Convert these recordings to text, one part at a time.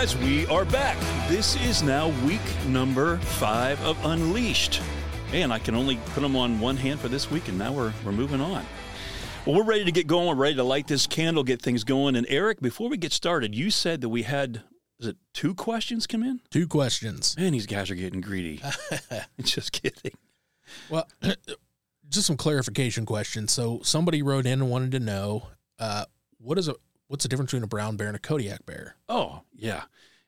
guys, we are back. This is now week number 5 of Unleashed. Man, I can only put them on one hand for this week, and now we're moving on. Well, we're ready to get going. We're ready to light this candle, get things going. And Eric, before we get started, you said that we had, is it 2 questions come in? 2 questions. Man, these guys are getting greedy. Just kidding. Well, just some clarification questions. So somebody wrote in and wanted to know, what's the difference between a brown bear and a Kodiak bear? Oh, yeah.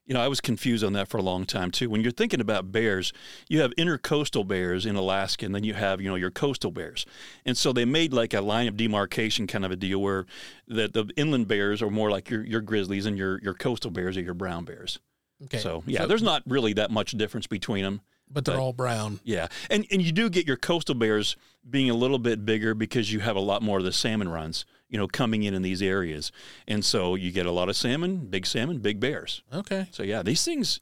You know, I was confused on that for a long time, too. When you're thinking about bears, you have intercoastal bears in Alaska, and then you have, you know, your coastal bears. And so they made like a line of demarcation kind of a deal where the inland bears are more like your grizzlies, and your coastal bears are your brown bears. Okay. So, yeah, so, there's not really that much difference between them. But they're all brown. Yeah. And you do get your coastal bears being a little bit bigger because you have a lot more of the salmon runs, you know, coming in these areas. And so you get a lot of salmon, big bears. Okay. So, yeah, these things,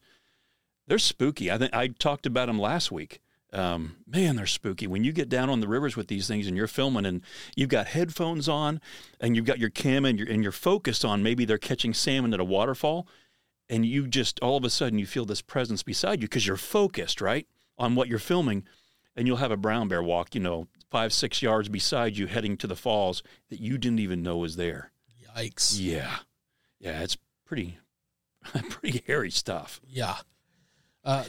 they're spooky. I think I talked about them last week. Man, they're spooky. When you get down on the rivers with these things and you're filming and you've got headphones on and you've got your camera and you're focused on maybe they're catching salmon at a waterfall, and you just all of a sudden you feel this presence beside you because you're focused, right, on what you're filming, and you'll have a brown bear walk, you know, 5-6 yards beside you heading to the falls that you didn't even know was there. Yikes. Yeah. Yeah, it's pretty hairy stuff. Yeah.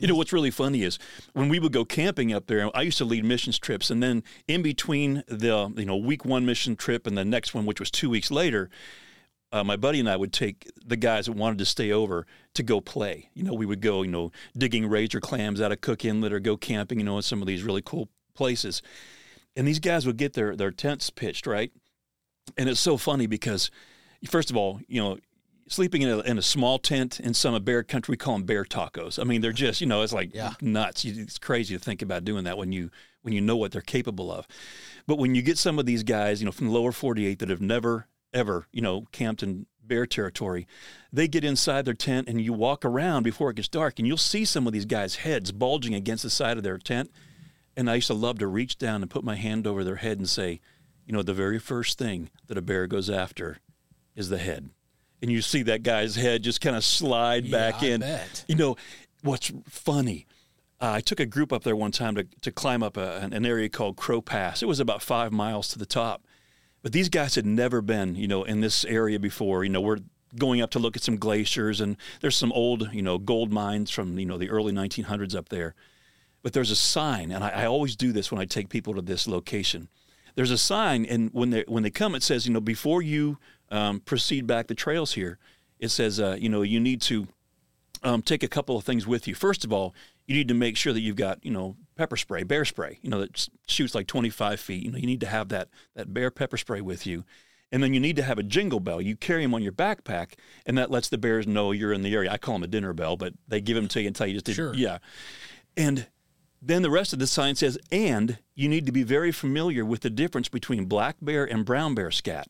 You know, what's really funny is when we would go camping up there, I used to lead missions trips, and then in between the, you know, week 1 mission trip and the next one, which was 2 weeks later, my buddy and I would take the guys that wanted to stay over to go play. You know, we would go, you know, digging razor clams out of Cook Inlet or go camping, you know, in some of these really cool places. And these guys would get their tents pitched, right? And it's so funny because, first of all, you know, sleeping in a small tent in some of bear country, we call them bear tacos. I mean, they're just, you know, it's like nuts. It's crazy to think about doing that when you know what they're capable of. But when you get some of these guys, you know, from the lower 48 that have never ever, you know, camped in bear territory, they get inside their tent and you walk around before it gets dark and you'll see some of these guys' heads bulging against the side of their tent. And I used to love to reach down and put my hand over their head and say, you know, the very first thing that a bear goes after is the head. And you see that guy's head just kind of slide back in. Bet. You know, what's funny, I took a group up there one time to climb up an area called Crow Pass. It was about 5 miles to the top. But these guys had never been, you know, in this area before. You know, we're going up to look at some glaciers, and there's some old, you know, gold mines from, you know, the early 1900s up there. But there's a sign, and I always do this when I take people to this location. There's a sign, and when they come, it says, you know, before you proceed back the trails here, it says, you know, you need to take a couple of things with you. First of all, you need to make sure that you've got, you know, pepper spray, bear spray, you know, that shoots like 25 feet. You know, you need to have that bear pepper spray with you. And then you need to have a jingle bell. You carry them on your backpack, and that lets the bears know you're in the area. I call them a dinner bell, but they give them to you until you just did. Sure. Yeah. And then the rest of the sign says, and you need to be very familiar with the difference between black bear and brown bear scat.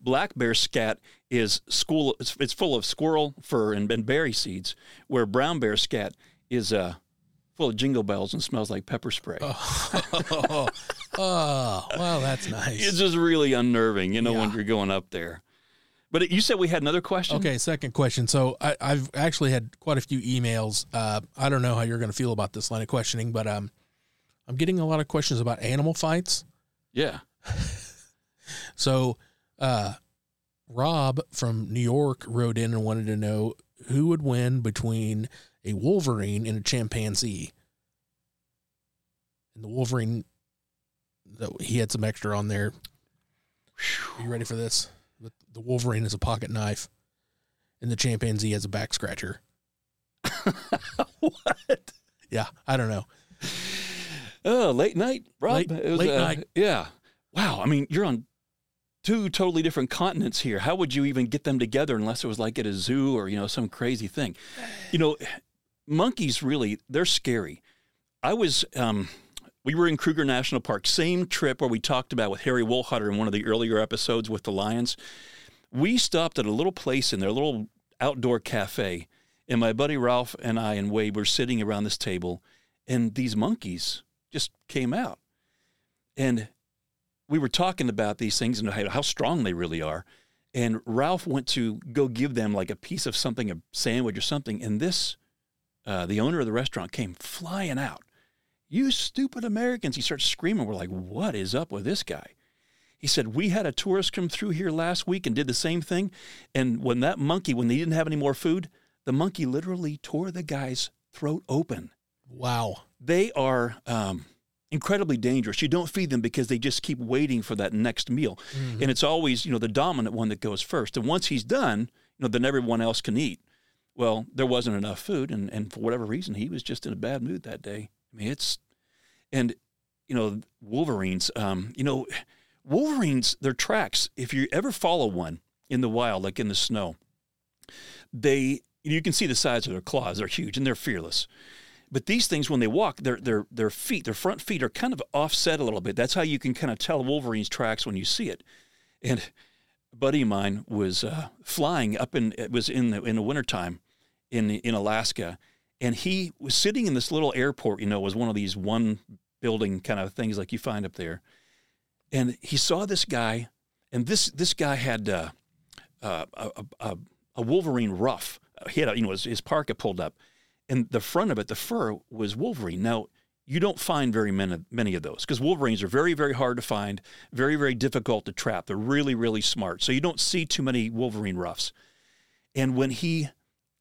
Black bear scat is it's full of squirrel fur and berry seeds, where brown bear scat is full of jingle bells and smells like pepper spray. Oh, wow, that's nice. It's just really unnerving, you know, when you're going up there. But you said we had another question? Okay, second question. So I've actually had quite a few emails. I don't know how you're going to feel about this line of questioning, but I'm getting a lot of questions about animal fights. Yeah. So Rob from New York wrote in and wanted to know who would win between a wolverine and a chimpanzee. And the wolverine, he had some extra on there. Are you ready for this? The wolverine is a pocket knife, and the chimpanzee has a back scratcher. What? Yeah, I don't know. Oh, late night, Rob. Late night. Yeah. Wow. I mean, you're on 2 totally different continents here. How would you even get them together unless it was like at a zoo or, you know, some crazy thing? You know, monkeys really, they're scary. I was, we were in Kruger National Park, same trip where we talked about with Harry Woolhutter in one of the earlier episodes with the lions. We stopped at a little place in their little outdoor cafe, and my buddy Ralph and I and Wade were sitting around this table, and these monkeys just came out. And we were talking about these things and how strong they really are. And Ralph went to go give them like a piece of something, a sandwich or something. And this, the owner of the restaurant came flying out. "You stupid Americans." He starts screaming. We're like, what is up with this guy? He said, "We had a tourist come through here last week and did the same thing. And when that monkey, when they didn't have any more food, the monkey literally tore the guy's throat open." Wow. They are incredibly dangerous. You don't feed them because they just keep waiting for that next meal. Mm-hmm. And it's always, the dominant one that goes first. And once he's done, then everyone else can eat. Well, there wasn't enough food. And for whatever reason, he was just in a bad mood that day. I mean, wolverines, their tracks, if you ever follow one in the wild, like in the snow, you can see the size of their claws. They're huge and they're fearless. But these things, when they walk, their feet, their front feet are kind of offset a little bit. That's how you can kind of tell wolverine's tracks when you see it. And a buddy of mine was flying up in the wintertime in Alaska. And he was sitting in this little airport, it was one of these one building kind of things like you find up there. And he saw this guy, and this guy had a wolverine ruff. He had, his parka pulled up, and the front of it, the fur was wolverine. Now, you don't find very many of those because wolverines are very, very hard to find, very, very difficult to trap. They're really, really smart. So you don't see too many wolverine ruffs. And when he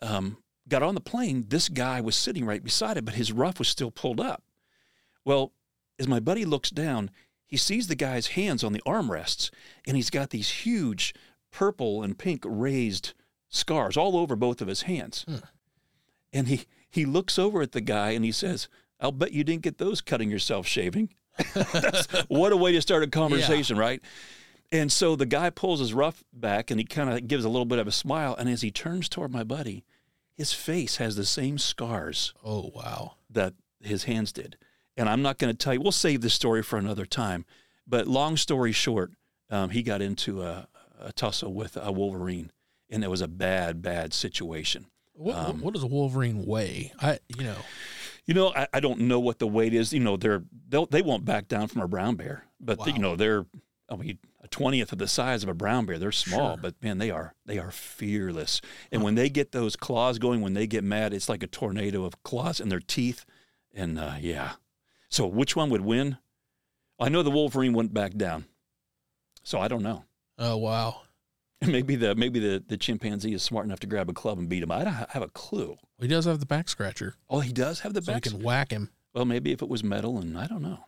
got on the plane, this guy was sitting right beside it, but his ruff was still pulled up. Well, as my buddy looks down, he sees the guy's hands on the armrests, and he's got these huge purple and pink raised scars all over both of his hands. Hmm. And he looks over at the guy, and he says, "I'll bet you didn't get those cutting yourself shaving." What a way to start a conversation, yeah. Right? And so the guy pulls his ruff back, and he kind of gives a little bit of a smile, and as he turns toward my buddy, his face has the same scars. Oh, wow. That his hands did. And I'm not going to tell you. We'll save this story for another time. But long story short, he got into a tussle with a wolverine, and it was a bad, bad situation. What does a wolverine weigh? I don't know what the weight is. They won't back down from a brown bear. But wow. They're a 20th of the size of a brown bear. They're small, sure. But man, they are fearless. And when they get those claws going, when they get mad, it's like a tornado of claws and their teeth. And yeah. So which one would win? I know the wolverine wouldn't back down. So I don't know. Oh wow. Maybe the chimpanzee is smart enough to grab a club and beat him. I don't have a clue. He does have the back scratcher. Oh, he does have the back. So you can whack him. Well, maybe if it was metal, and I don't know.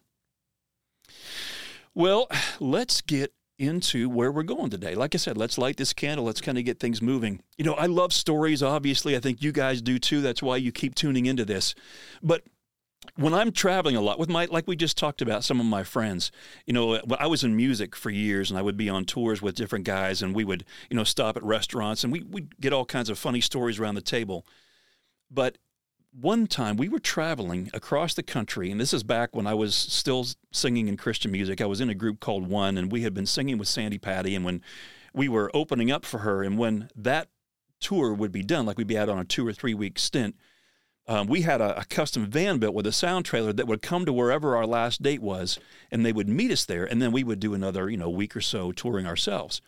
Well, let's get into where we're going today. Like I said, let's light this candle. Let's kind of get things moving. I love stories, obviously. I think you guys do too. That's why you keep tuning into this. But when I'm traveling a lot with like we just talked about, some of my friends, I was in music for years, and I would be on tours with different guys, and we would, stop at restaurants, and we'd get all kinds of funny stories around the table. But one time we were traveling across the country, and this is back when I was still singing in Christian music. I was in a group called One, and we had been singing with Sandy Patty, and when we were opening up for her, and when that tour would be done, like we'd be out on a 2 or 3 week stint, we had a custom van built with a sound trailer that would come to wherever our last date was, and they would meet us there, and then we would do another, week or so touring ourselves.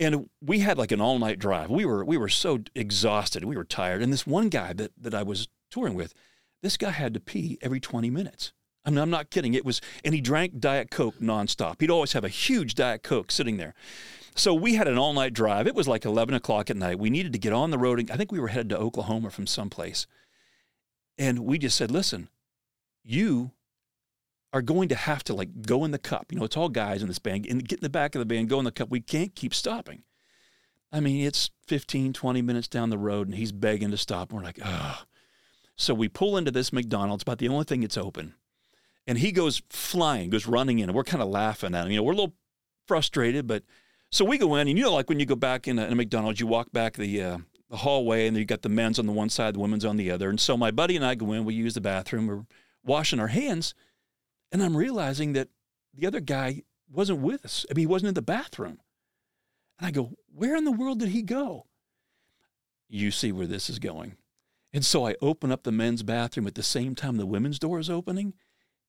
And we had like an all-night drive. We were so exhausted. We were tired. And this one guy that I was touring with, this guy had to pee every 20 minutes. I mean, I'm not kidding. And he drank Diet Coke nonstop. He'd always have a huge Diet Coke sitting there. So we had an all-night drive. It was like 11 o'clock at night. We needed to get on the road. I think we were headed to Oklahoma from someplace. And we just said, "Listen, you are going to have to like go in the cup. It's all guys in this band, and get in the back of the band, go in the cup. We can't keep stopping." I mean, it's 15, 20 minutes down the road, and he's begging to stop. And we're like, "Oh." So we pull into this McDonald's, about the only thing that's open. And he goes running in, and we're kind of laughing at him. We're a little frustrated, but so we go in, and like when you go back in a McDonald's, you walk back the hallway, and you got the men's on the one side, the women's on the other. And so my buddy and I go in, we use the bathroom, we're washing our hands. And I'm realizing that the other guy wasn't with us. I mean, he wasn't in the bathroom. And I go, "Where in the world did he go?" You see where this is going. And so I open up the men's bathroom at the same time the women's door is opening.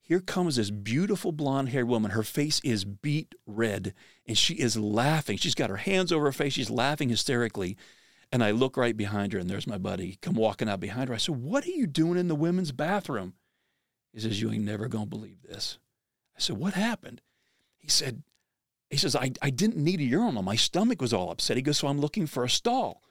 Here comes this beautiful blonde-haired woman. Her face is beet red, and she is laughing. She's got her hands over her face. She's laughing hysterically. And I look right behind her, and there's my buddy come walking out behind her. I said, "What are you doing in the women's bathroom?" He says, "You ain't never going to believe this." I said, "What happened?" He says, I didn't need a urinal. My stomach was all upset. He goes, "So I'm looking for a stall."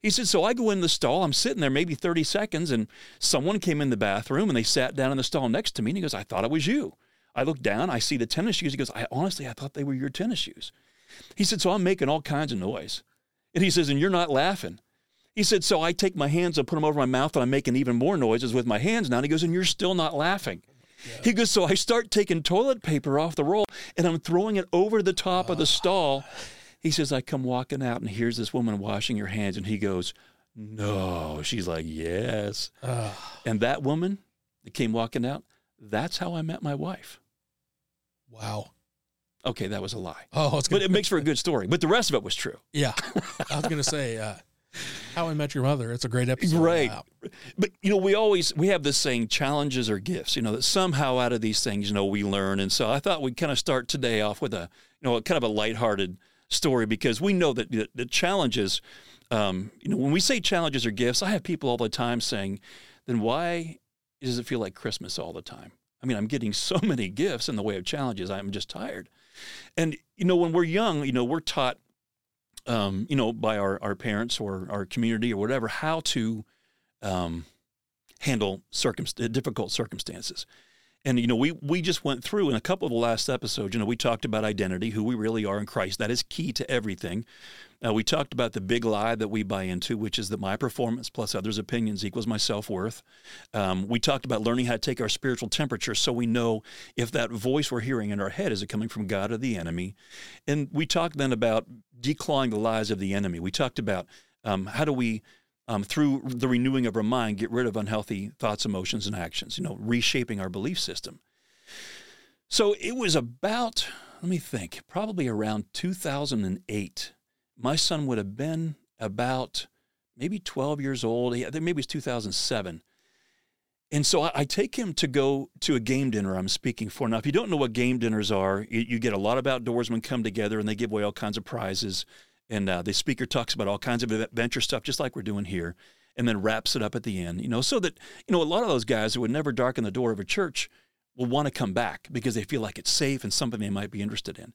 He said, "So I go in the stall. I'm sitting there maybe 30 seconds, and someone came in the bathroom, and they sat down in the stall next to me." And he goes, "I thought it was you." I look down. I see the tennis shoes. He goes, I thought they were your tennis shoes." He said, "So I'm making all kinds of noise." And he says, "And you're not laughing." He said, "So I take my hands and put them over my mouth, and I'm making even more noises with my hands now." And he goes, "And you're still not laughing." Yeah. He goes, "So I start taking toilet paper off the roll, and I'm throwing it over the top of the stall." He says, "I come walking out, and here's this woman washing her hands." And he goes, "No." She's like, "Yes." And that woman that came walking out, that's how I met my wife. Wow. Okay, that was a lie. Oh, it's good. But it makes for a good story. But the rest of it was true. Yeah. I was going to say, How I Met Your Mother. It's a great episode. Right. Wow. But, we have this saying, challenges are gifts, that somehow out of these things, we learn. And so I thought we'd kind of start today off with a, kind of a lighthearted story, because we know that the challenges, when we say challenges are gifts, I have people all the time saying, "Then why does it feel like Christmas all the time? I mean, I'm getting so many gifts in the way of challenges. I'm just tired." And, when we're young, we're taught, by our parents or our community or whatever, how to handle difficult circumstances. And, we just went through in a couple of the last episodes, we talked about identity, who we really are in Christ. That is key to everything. We talked about the big lie that we buy into, which is that my performance plus others' opinions equals my self-worth. We talked about learning how to take our spiritual temperature so we know if that voice we're hearing in our head, is it coming from God or the enemy? And we talked then about declawing the lies of the enemy. We talked about how do we... through the renewing of our mind, get rid of unhealthy thoughts, emotions, and actions, reshaping our belief system. So it was about, probably around 2008. My son would have been about maybe 12 years old. I think maybe it's 2007. And so I take him to go to a game dinner I'm speaking for. Now, if you don't know what game dinners are, you get a lot of outdoorsmen come together, and they give away all kinds of prizes. And the speaker talks about all kinds of adventure stuff, just like we're doing here, and then wraps it up at the end, so that, a lot of those guys who would never darken the door of a church will want to come back because they feel like it's safe and something they might be interested in.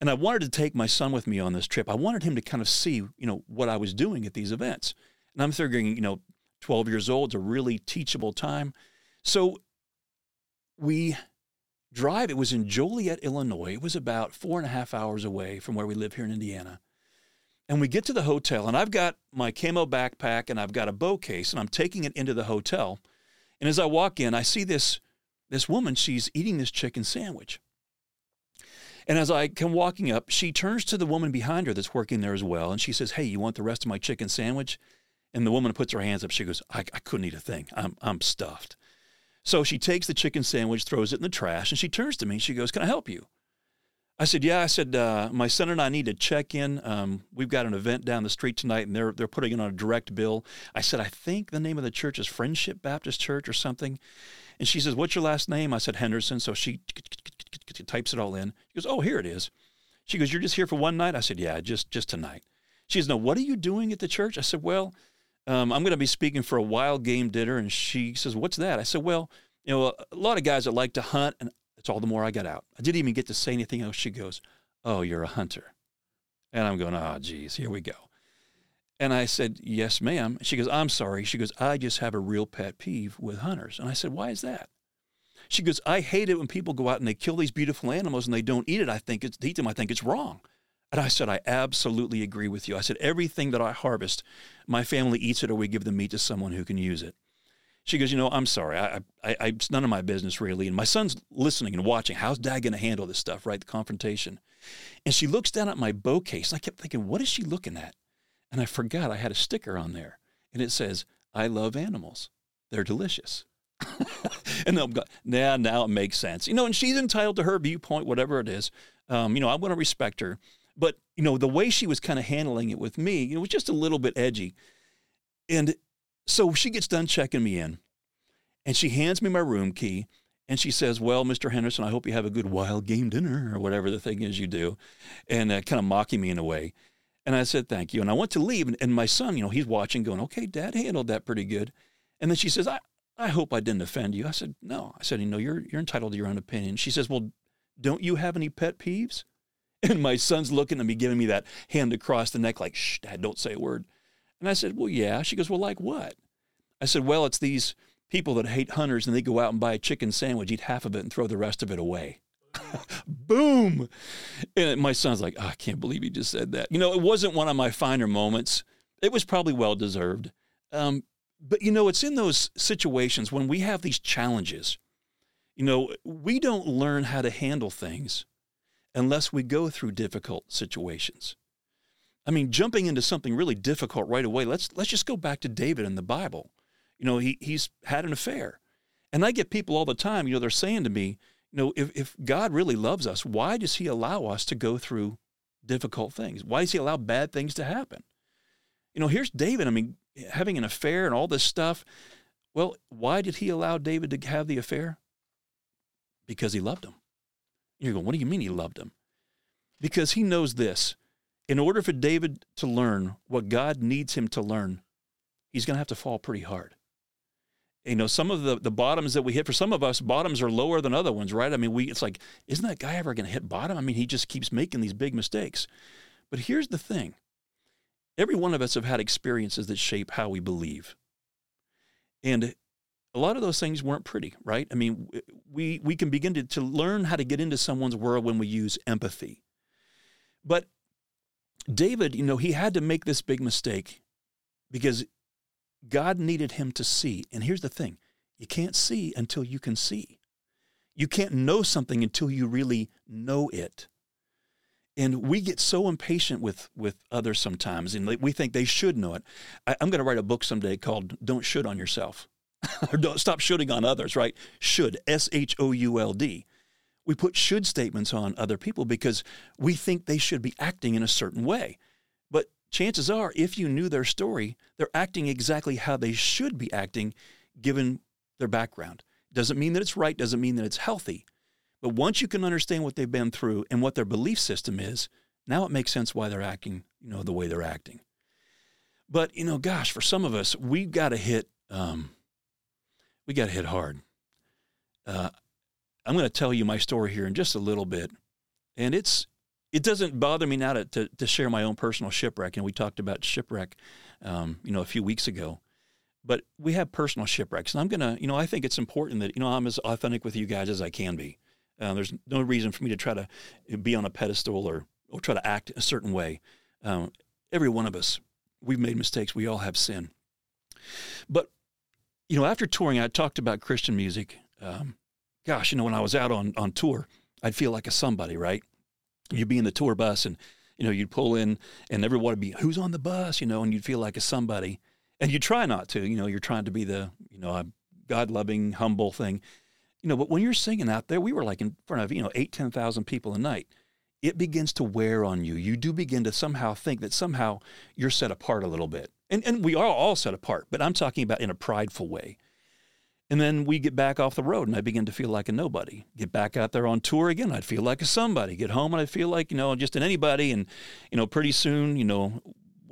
And I wanted to take my son with me on this trip. I wanted him to kind of see, what I was doing at these events. And I'm figuring, 12 years old is a really teachable time. So we drive. It was in Joliet, Illinois. It was about 4.5 hours away from where we live here in Indiana. And we get to the hotel, and I've got my camo backpack, and I've got a bow case, and I'm taking it into the hotel. And as I walk in, I see this woman. She's eating this chicken sandwich. And as I come walking up, she turns to the woman behind her that's working there as well, and she says, "Hey, you want the rest of my chicken sandwich?" And the woman puts her hands up. She goes, I couldn't eat a thing. I'm stuffed. So she takes the chicken sandwich, throws it in the trash, and she turns to me, and she goes, "Can I help you?" I said, "Yeah." I said, "My son and I need to check in. We've got an event down the street tonight, and they're putting it on a direct bill." I said, "I think the name of the church is Friendship Baptist Church or something." And she says, "What's your last name?" I said, "Henderson." So she types it all in. She goes, "Oh, here it is." She goes, "You're just here for one night?" I said, "Yeah, just tonight." She says, "No, what are you doing at the church?" I said, "Well, I'm going to be speaking for a wild game dinner." And she says, "What's that?" I said, "Well, a lot of guys that like to hunt, and it's all the more I got out. I didn't even get to say anything else." She goes, "Oh, you're a hunter." And I'm going, "Oh, geez, here we go." And I said, "Yes, ma'am." She goes, "I'm sorry." She goes, "I just have a real pet peeve with hunters." And I said, "Why is that?" She goes, "I hate it when people go out and they kill these beautiful animals and they don't eat it. I think it's wrong." And I said, "I absolutely agree with you." I said, "Everything that I harvest, my family eats it or we give the meat to someone who can use it." She goes, "I'm sorry. It's none of my business, really." And my son's listening and watching. How's Dad going to handle this stuff, right? The confrontation. And she looks down at my bow case. And I kept thinking, what is she looking at? And I forgot I had a sticker on there. And it says, "I love animals. They're delicious." And I'm going, now it makes sense. And she's entitled to her viewpoint, whatever it is. I want to respect her. But, the way she was kind of handling it with me, it was just a little bit edgy. And so she gets done checking me in, and she hands me my room key, And she says, well, Mr. Henderson, I hope you have a good wild game dinner or whatever the thing is you do. And kind of mocking me in a way. And I said, thank you. And I went to leave. And my son, you know, he's watching going, okay, Dad handled that pretty good. And then she says, I hope I didn't offend you. I said, no. I said, you know, you're entitled to your own opinion. She says, well, don't you have any pet peeves? And my son's looking at me, giving me that hand across the neck, like, shh, Dad, don't say a word. And I said, well, yeah. She goes, well, like what? I said, well, it's these people that hate hunters and they go out and buy a chicken sandwich, eat half of it, and throw the rest of it away. Boom. And my son's like, oh, I can't believe he just said that. You know, it wasn't one of my finer moments. It was probably well-deserved. But, you know, it's in those situations when we have these challenges, you know, we don't learn how to handle things unless we go through difficult situations. I mean, jumping into something really difficult right away, let's just go back to David in the Bible. You know, he's had an affair. And I get people all the time, you know, they're saying to me, you know, if God really loves us, why does he allow us to go through difficult things? Why does he allow bad things to happen? You know, here's David, I mean, having an affair and all this stuff. Well, why did he allow David to have the affair? Because he loved him. You're going, what do you mean he loved him? Because he knows this. In order for David to learn what God needs him to learn, he's going to have to fall pretty hard. You know, some of the bottoms that we hit, for some of us, bottoms are lower than other ones, right? I mean, it's like, isn't that guy ever going to hit bottom? I mean, he just keeps making these big mistakes. But here's the thing. Every one of us have had experiences that shape how we believe. And a lot of those things weren't pretty, right? I mean, we can begin to learn how to get into someone's world when we use empathy. But David, you know, he had to make this big mistake because God needed him to see. And here's the thing. You can't see until you can see. You can't know something until you really know it. And we get so impatient with others sometimes, and we think they should know it. I'm going to write a book someday called Don't Should on Yourself. Or Don't Stop Shoulding on Others, right? Should, S-H-O-U-L-D. We put should statements on other people because we think they should be acting in a certain way. But chances are, if you knew their story, they're acting exactly how they should be acting given their background. Doesn't mean that it's right, doesn't mean that it's healthy. But once you can understand what they've been through and what their belief system is, now it makes sense why they're acting, you know, the way they're acting. But, you know, gosh, for some of us, we've got to hit hard. I'm going to tell you my story here in just a little bit. And it doesn't bother me now to share my own personal shipwreck. And we talked about shipwreck, you know, a few weeks ago. But we have personal shipwrecks. And I'm going to, you know, I think it's important that, you know, I'm as authentic with you guys as I can be. There's no reason for me to try to be on a pedestal or try to act a certain way. Every one of us, we've made mistakes. We all have sin. But, you know, after touring, I talked about Christian music. Gosh, you know, when I was out on tour, I'd feel like a somebody, right? You'd be in the tour bus and, you know, you'd pull in and everyone would be, who's on the bus, you know, and you'd feel like a somebody. And you try not to, you know, you're trying to be the, you know, a God-loving, humble thing. You know, but when you're singing out there, we were like in front of, you know, 8,000-10,000 people a night. It begins to wear on you. You do begin to somehow think that somehow you're set apart a little bit. And we are all set apart, but I'm talking about in a prideful way. And then we get back off the road, and I begin to feel like a nobody. Get back out there on tour again, I'd feel like a somebody. Get home, and I'd feel like, you know, just an anybody. And, you know, pretty soon, you know,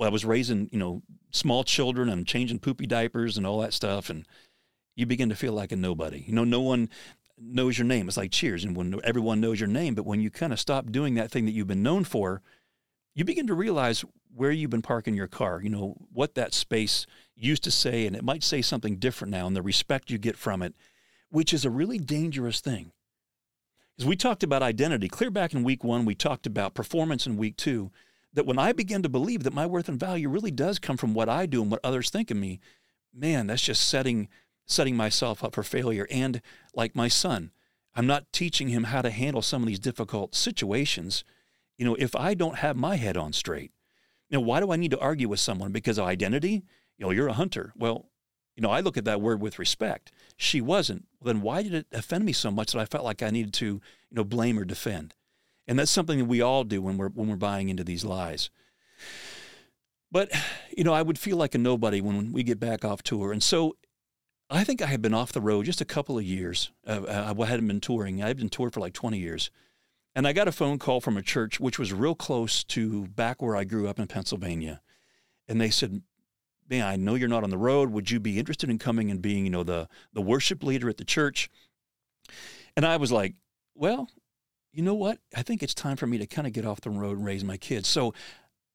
I was raising, you know, small children and changing poopy diapers and all that stuff. And you begin to feel like a nobody. You know, no one knows your name. It's like Cheers, and when everyone knows your name, but when you kind of stop doing that thing that you've been known for, you begin to realize where you've been parking your car, you know, what that space used to say, and it might say something different now, and the respect you get from it, which is a really dangerous thing. Because we talked about identity. Clear back in week one, we talked about performance in week two, that when I begin to believe that my worth and value really does come from what I do and what others think of me, man, that's just setting myself up for failure. And like my son, I'm not teaching him how to handle some of these difficult situations. You know, if I don't have my head on straight, you know, why do I need to argue with someone because of identity? You know, you're a hunter. Well, you know, I look at that word with respect. She wasn't. Then why did it offend me so much that I felt like I needed to, you know, blame or defend? And that's something that we all do when we're buying into these lies. But, you know, I would feel like a nobody when we get back off tour. And so I think I had been off the road just a couple of years. I hadn't been touring. I had been toured for like 20 years. And I got a phone call from a church, which was real close to back where I grew up in Pennsylvania. And they said, man, I know you're not on the road. Would you be interested in coming and being, you know, the worship leader at the church? And I was like, well, you know what? I think it's time for me to kind of get off the road and raise my kids. So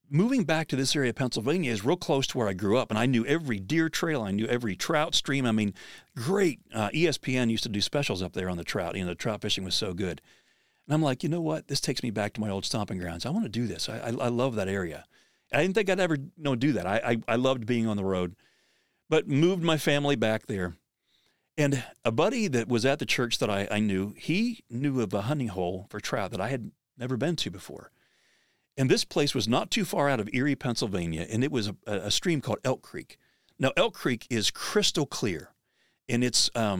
moving back to this area of Pennsylvania is real close to where I grew up, and I knew every deer trail. I knew every trout stream. I mean, great. ESPN used to do specials up there on the trout. You know, the trout fishing was so good. And I'm like, you know what? This takes me back to my old stomping grounds. I want to do this. I love that area. I didn't think I'd ever do that. I loved being on the road, but moved my family back there. And a buddy that was at the church that I knew, he knew of a hunting hole for trout that I had never been to before. And this place was not too far out of Erie, Pennsylvania, and it was a stream called Elk Creek. Now, Elk Creek is crystal clear, and it's, you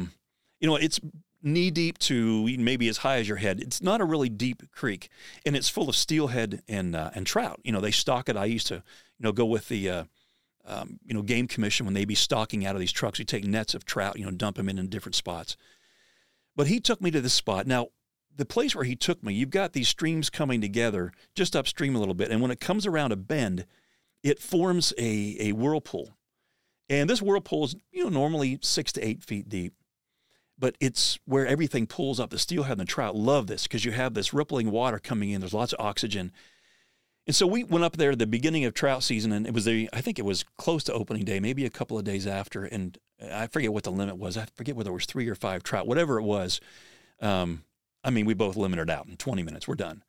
know, it's knee-deep to maybe as high as your head. It's not a really deep creek, and it's full of steelhead and trout. You know, they stock it. I used to, you know, go with the, you know, Game Commission when they'd be stocking out of these trucks. You take nets of trout, you know, dump them in different spots. But he took me to this spot. Now, the place where he took me, you've got these streams coming together just upstream a little bit. And when it comes around a bend, it forms a whirlpool. And this whirlpool is, you know, normally 6 to 8 feet deep. But it's where everything pulls up. The steelhead and the trout love this because you have this rippling water coming in. There's lots of oxygen. And so we went up there at the beginning of trout season, and it was I think it was close to opening day, maybe a couple of days after. And I forget what the limit was. I forget whether it was 3 or 5 trout, whatever it was. I mean, we both limited out in 20 minutes. We're done.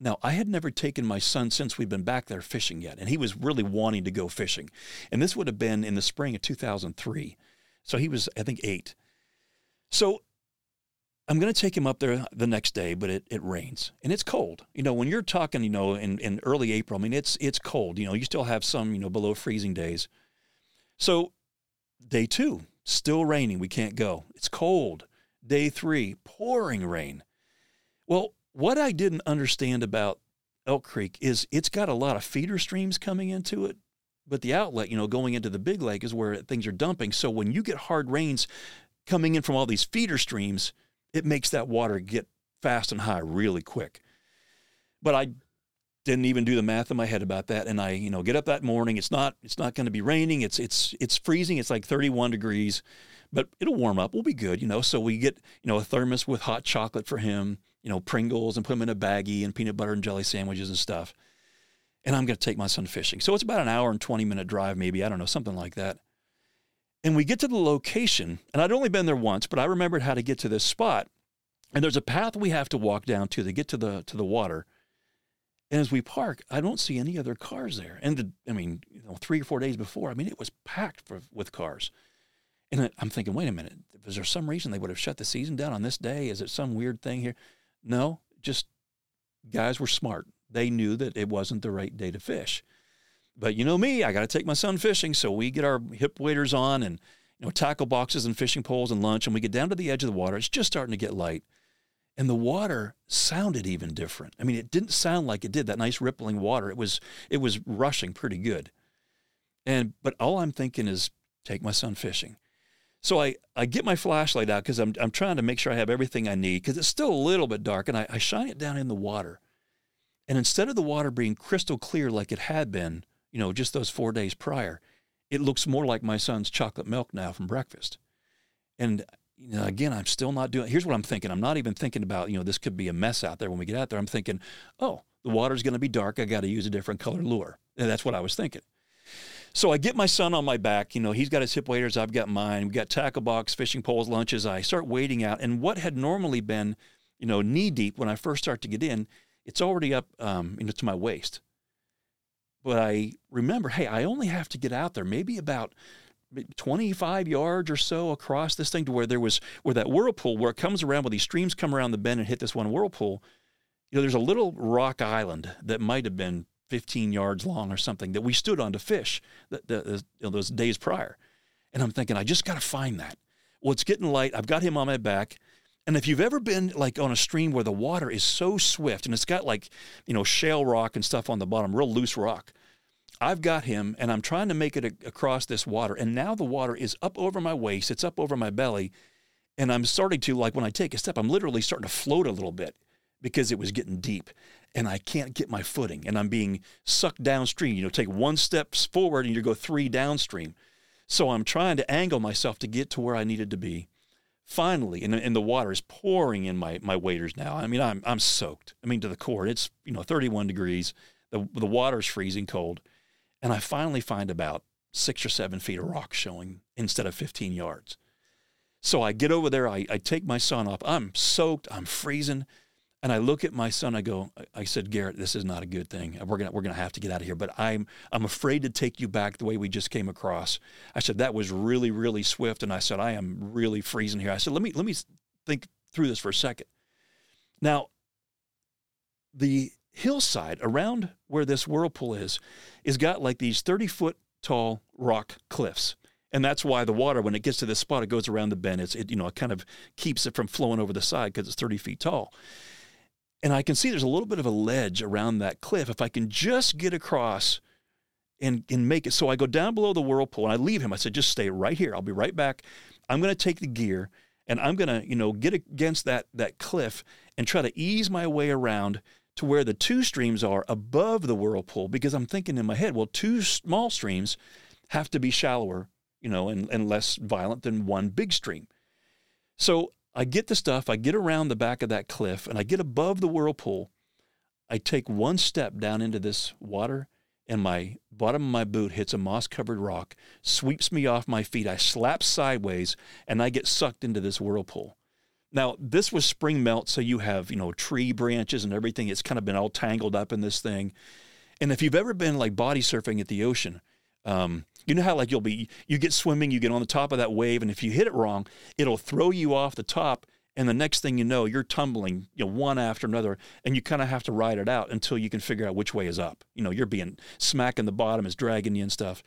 Now, I had never taken my son since we'd been back there fishing yet, and he was really wanting to go fishing. And this would have been in the spring of 2003. So he was, I think, 8. So I'm going to take him up there the next day, but it rains, and it's cold. You know, when you're talking, you know, in early April, I mean, it's cold. You know, you still have some, you know, below freezing days. So day 2, still raining. We can't go. It's cold. Day 3, pouring rain. Well, what I didn't understand about Elk Creek is it's got a lot of feeder streams coming into it, but the outlet, you know, going into the big lake is where things are dumping. So when you get hard rains coming in from all these feeder streams, it makes that water get fast and high really quick. But I didn't even do the math in my head about that. And I, you know, get up that morning. It's not going to be raining. It's freezing. It's like 31 degrees. But it'll warm up. We'll be good, you know. So we get, you know, a thermos with hot chocolate for him, you know, Pringles, and put him in a baggie, and peanut butter and jelly sandwiches and stuff. And I'm going to take my son fishing. So it's about an hour and 20-minute drive maybe. I don't know, something like that. And we get to the location, and I'd only been there once, but I remembered how to get to this spot. And there's a path we have to walk down to get to the water. And as we park, I don't see any other cars there. And, 3 or 4 days before, I mean, it was packed with cars. And I'm thinking, wait a minute, is there some reason they would have shut the season down on this day? Is it some weird thing here? No, just guys were smart. They knew that it wasn't the right day to fish. But you know me, I got to take my son fishing. So we get our hip waders on and, you know, tackle boxes and fishing poles and lunch. And we get down to the edge of the water. It's just starting to get light. And the water sounded even different. I mean, it didn't sound like it did, that nice rippling water. It was rushing pretty good. But all I'm thinking is take my son fishing. So I get my flashlight out because I'm trying to make sure I have everything I need because it's still a little bit dark, and I shine it down in the water. And instead of the water being crystal clear like it had been, you know, just those 4 days prior, it looks more like my son's chocolate milk now from breakfast. And, you know, again, I'm still not doing, here's what I'm thinking. I'm not even thinking about, you know, this could be a mess out there when we get out there. I'm thinking, oh, the water's going to be dark. I got to use a different color lure. And that's what I was thinking. So I get my son on my back. You know, he's got his hip waders. I've got mine. We've got tackle box, fishing poles, lunches. I start wading out. And what had normally been, you know, knee deep when I first start to get in, it's already up, you know, to my waist. But I remember, hey, I only have to get out there maybe about 25 yards or so across this thing to where there was, where that whirlpool, where it comes around, where these streams come around the bend and hit this one whirlpool. You know, there's a little rock island that might have been 15 yards long or something that we stood on to fish those days prior. And I'm thinking, I just got to find that. Well, it's getting light. I've got him on my back. And if you've ever been like on a stream where the water is so swift and it's got like, you know, shale rock and stuff on the bottom, real loose rock, I've got him, and I'm trying to make it across this water, and now the water is up over my waist, it's up over my belly, and I'm starting to, like when I take a step, I'm literally starting to float a little bit because it was getting deep, and I can't get my footing, and I'm being sucked downstream. You know, take one step forward, and you go three downstream. So I'm trying to angle myself to get to where I needed to be. Finally, and the water is pouring in my waders now. I mean, I'm soaked. I mean, to the core. It's, 31 degrees. The water's freezing cold. And I finally find about 6 or 7 feet of rock showing instead of 15 yards. So I get over there. I take my son off. I'm soaked. I'm freezing. And I look at my son. I said, Garrett, this is not a good thing. We're gonna have to get out of here. But I'm afraid to take you back the way we just came across. I said, that was really, really swift. And I said, I am really freezing here. I said, let me think through this for a second. Now, the hillside around where this whirlpool is got like these 30-foot tall rock cliffs. And that's why the water, when it gets to this spot, it goes around the bend. It kind of keeps it from flowing over the side because it's 30 feet tall. And I can see there's a little bit of a ledge around that cliff. If I can just get across and make it. So I go down below the whirlpool, and I leave him. I said, just stay right here. I'll be right back. I'm going to take the gear, and I'm going to, get against that cliff and try to ease my way around to where the two streams are above the whirlpool, because I'm thinking in my head, well, two small streams have to be shallower, and less violent than one big stream. So I get the stuff, I get around the back of that cliff, and I get above the whirlpool. I take one step down into this water, and my bottom of my boot hits a moss-covered rock, sweeps me off my feet. I slap sideways, and I get sucked into this whirlpool. Now, this was spring melt, so you have, tree branches and everything. It's kind of been all tangled up in this thing. And if you've ever been, body surfing at the ocean, you know how you get swimming, you get on the top of that wave, and if you hit it wrong, it'll throw you off the top, and the next thing you know, you're tumbling, one after another, and you kind of have to ride it out until you can figure out which way is up. You're being smacking the bottom, is dragging you and stuff.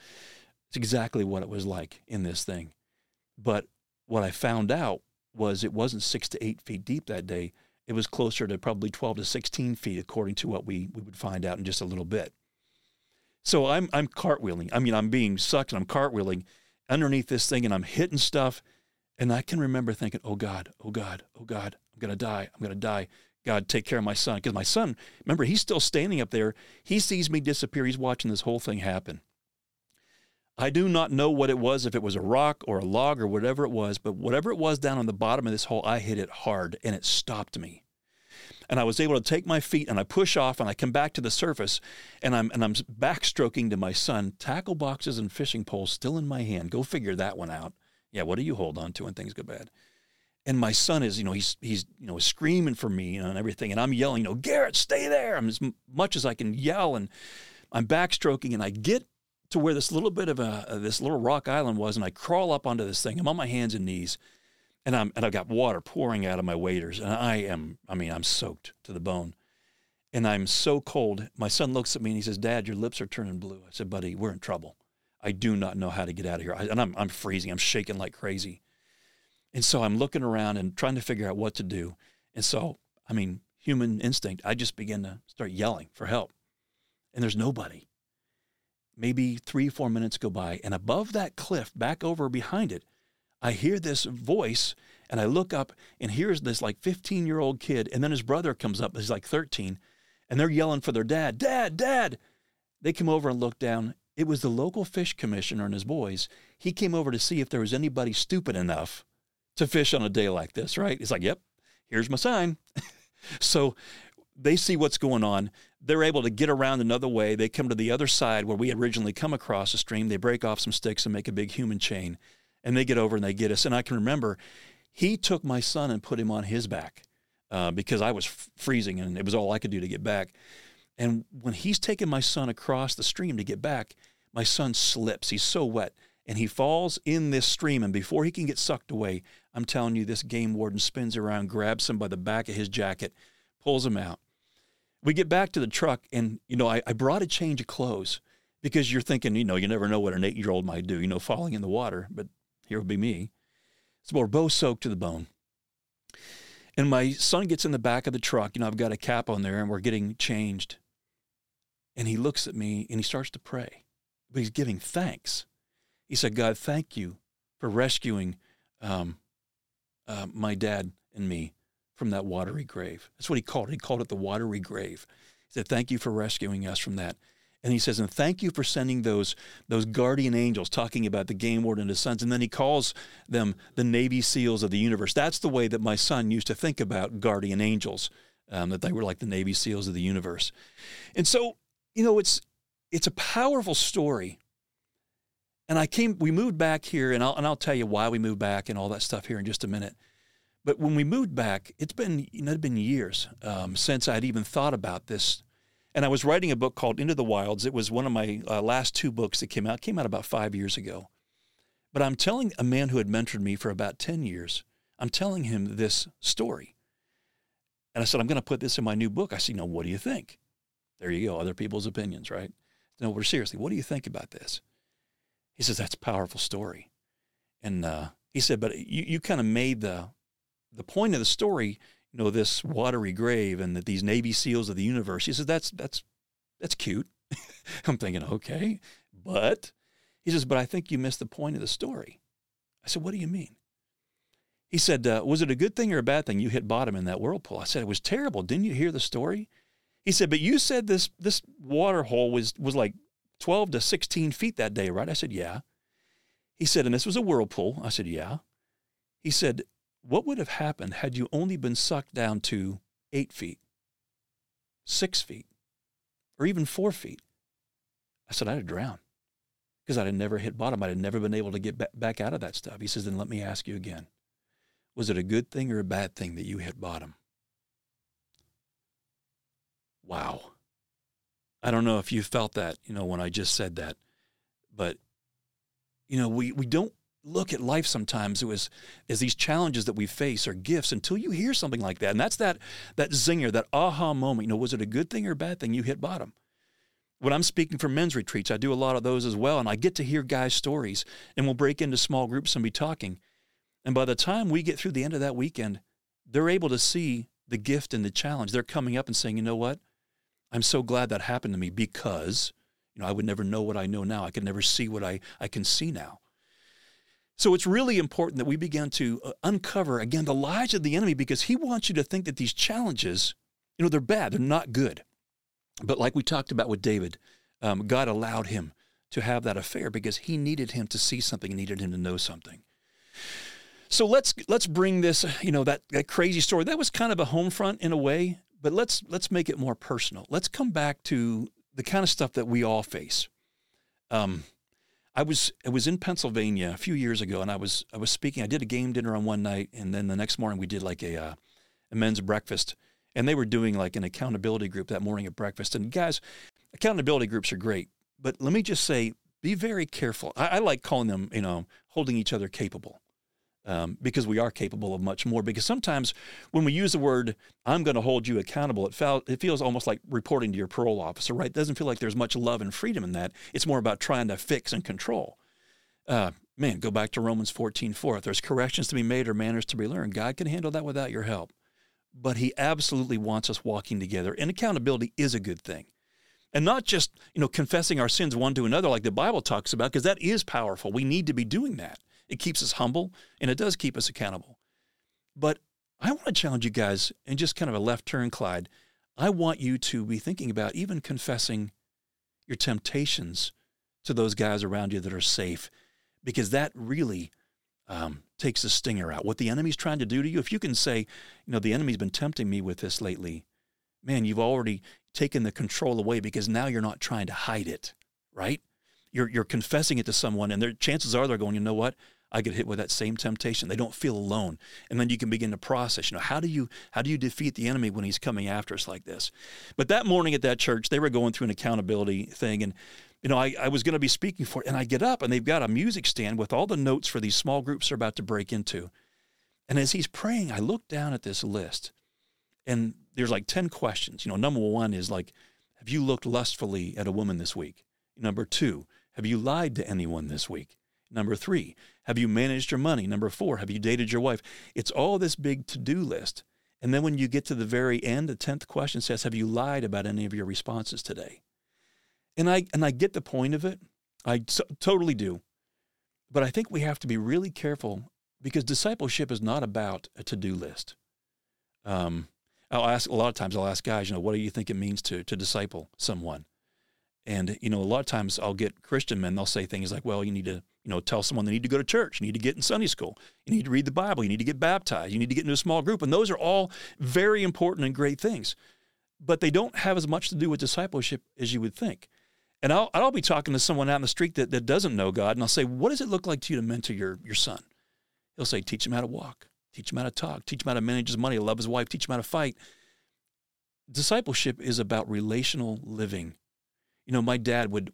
It's exactly what it was like in this thing. But what I found out was it wasn't 6 to 8 feet deep that day. It was closer to probably 12 to 16 feet, according to what we would find out in just a little bit. So I'm cartwheeling. I mean, I'm being sucked, and I'm cartwheeling underneath this thing, and I'm hitting stuff. And I can remember thinking, oh, God, oh, God, oh, God, I'm going to die. God, take care of my son. Because my son, remember, he's still standing up there. He sees me disappear. He's watching this whole thing happen. I do not know what it was, if it was a rock or a log or whatever it was, but whatever it was down on the bottom of this hole, I hit it hard, and it stopped me. And I was able to take my feet, and I push off, and I come back to the surface, and I'm backstroking to my son, tackle boxes and fishing poles still in my hand. Go figure that one out. Yeah, what do you hold on to when things go bad? And my son is, he's screaming for me, and everything, and I'm yelling, Garrett, stay there. I'm as much as I can yell, and I'm backstroking, and I get to where this little bit of this little rock island was, and I crawl up onto this thing. I'm on my hands and knees. And I've got water pouring out of my waders, and I'm soaked to the bone, and I'm so cold. My son looks at me and he says, Dad, your lips are turning blue. I said, buddy, we're in trouble. I do not know how to get out of here. And I'm freezing. I'm shaking like crazy. And so I'm looking around and trying to figure out what to do. And so, human instinct, I just begin to start yelling for help, and there's nobody. Maybe 3-4 minutes go by, and above that cliff, back over behind it, I hear this voice, and I look up, and here's this 15-year-old kid, and then his brother comes up, he's 13, and they're yelling for their dad. Dad, Dad! They come over and look down. It was the local fish commissioner and his boys. He came over to see if there was anybody stupid enough to fish on a day like this, right? It's yep, here's my sign. So they see what's going on. They're able to get around another way. They come to the other side where we originally come across a stream. They break off some sticks and make a big human chain. And they get over and they get us. And I can remember he took my son and put him on his back because I was freezing, and it was all I could do to get back. And when he's taking my son across the stream to get back, my son slips. He's so wet. And he falls in this stream. And before he can get sucked away, I'm telling you, this game warden spins around, grabs him by the back of his jacket, pulls him out. We get back to the truck, and, I brought a change of clothes because you're thinking, you never know what an 8-year-old might do, falling in the water. But here would be me. So we're both soaked to the bone. And my son gets in the back of the truck. I've got a cap on there, and we're getting changed. And he looks at me and he starts to pray, but he's giving thanks. He said, God, thank you for rescuing my dad and me from that watery grave. That's what he called it. He called it the watery grave. He said, thank you for rescuing us from that. And he says, and thank you for sending those guardian angels, talking about the game warden and his sons. And then he calls them the Navy SEALs of the universe. That's the way that my son used to think about guardian angels, that they were like the Navy SEALs of the universe. And so, you know, it's a powerful story. And we moved back here, and I'll tell you why we moved back and all that stuff here in just a minute. But when we moved back, it'd been years since I'd even thought about this. And I was writing a book called Into the Wilds. It was one of my last two books that came out. It came out about 5 years ago. But I'm telling a man who had mentored me for about 10 years, I'm telling him this story. And I said, I'm going to put this in my new book. I said, now, what do you think? There you go, other people's opinions, right? No, we're seriously, what do you think about this? He says, that's a powerful story. And he said, but you kind of made the point of the story, you know, this watery grave and that these Navy SEALs of the universe. He says, that's cute. I'm thinking, okay. But he says, but I think you missed the point of the story. I said, what do you mean? He said, was it a good thing or a bad thing you hit bottom in that whirlpool? I said, it was terrible. Didn't you hear the story? He said, but you said this water hole was like 12 to 16 feet that day, right? I said, yeah. He said, and this was a whirlpool. I said, yeah. He said, what would have happened had you only been sucked down to 8 feet, 6 feet, or even 4 feet? I said, I'd have drowned because I'd have never hit bottom. I'd have never been able to get back out of that stuff. He says, then let me ask you again. Was it a good thing or a bad thing that you hit bottom? Wow. I don't know if you felt that, you know, when I just said that, but, you know, we don't look at life sometimes as these challenges that we face are gifts until you hear something like that. And that's that zinger, that aha moment. You know, was it a good thing or a bad thing you hit bottom? When I'm speaking for men's retreats, I do a lot of those as well. And I get to hear guys' stories, and we'll break into small groups and be talking. And by the time we get through the end of that weekend, they're able to see the gift and the challenge. They're coming up and saying, you know what? I'm so glad that happened to me because, you know, I would never know what I know now. I could never see what I can see now. So it's really important that we begin to uncover, again, the lies of the enemy, because he wants you to think that these challenges, you know, they're bad. They're not good. But like we talked about with David, God allowed him to have that affair because he needed him to see something, needed him to know something. So let's bring this, you know, that crazy story. That was kind of a home front in a way, but let's make it more personal. Let's come back to the kind of stuff that we all face. I was in Pennsylvania a few years ago, and I was speaking. I did a game dinner on one night, and then the next morning we did like a men's breakfast, and they were doing like an accountability group that morning at breakfast. And guys, accountability groups are great, but let me just say, be very careful. I like calling them, you know, holding each other capable. Because we are capable of much more. Because sometimes when we use the word, I'm going to hold you accountable, it feels almost like reporting to your parole officer, right? It doesn't feel like there's much love and freedom in that. It's more about trying to fix and control. Go back to Romans 14:4. If there's corrections to be made or manners to be learned, God can handle that without your help. But he absolutely wants us walking together. And accountability is a good thing. And not just, you know, confessing our sins one to another like the Bible talks about, because that is powerful. We need to be doing that. It keeps us humble, and it does keep us accountable. But I want to challenge you guys, and just kind of a left turn, Clyde. I want you to be thinking about even confessing your temptations to those guys around you that are safe, because that really takes the stinger out. What the enemy's trying to do to you, if you can say, you know, the enemy's been tempting me with this lately, man, you've already taken the control away because now you're not trying to hide it, right? You're confessing it to someone, and their chances are they're going, you know what? I get hit with that same temptation. They don't feel alone. And then you can begin to process, you know, how do you defeat the enemy when he's coming after us like this? But that morning at that church, they were going through an accountability thing. And, you know, I was going to be speaking for it. And I get up, and they've got a music stand with all the notes for these small groups they're about to break into. And as he's praying, I look down at this list, and there's like 10 questions. You know, number one is like, have you looked lustfully at a woman this week? Number two, have you lied to anyone this week? Number three, have you managed your money? Number four, have you dated your wife? It's all this big to-do list. And then when you get to the very end, the 10th question says, have you lied about any of your responses today? And I get the point of it. I totally do. But I think we have to be really careful, because discipleship is not about a to-do list. A lot of times I'll ask guys, what do you think it means to disciple someone? And, a lot of times I'll get Christian men, they'll say things like, well, you need to, tell someone they need to go to church, you need to get in Sunday school, you need to read the Bible, you need to get baptized, you need to get into a small group. And those are all very important and great things, but they don't have as much to do with discipleship as you would think. And I'll be talking to someone out in the street that doesn't know God, and I'll say, what does it look like to you to mentor your son? He'll say, teach him how to walk, teach him how to talk, teach him how to manage his money, love his wife, teach him how to fight. Discipleship is about relational living. My dad would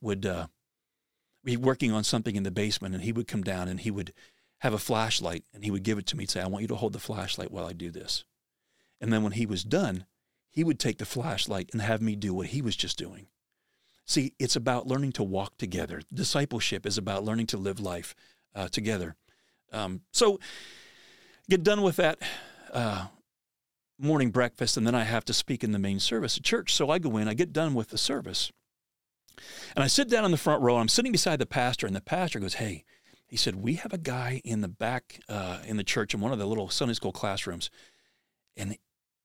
be working on something in the basement, and he would come down and he would have a flashlight and he would give it to me and say, I want you to hold the flashlight while I do this. And then when he was done, he would take the flashlight and have me do what he was just doing. See, it's about learning to walk together. Discipleship is about learning to live life together. So get done with that morning breakfast, and then I have to speak in the main service at church. So I go in, I get done with the service. And I sit down in the front row, and I'm sitting beside the pastor, and the pastor goes, hey, he said, we have a guy in the back in the church in one of the little Sunday school classrooms, and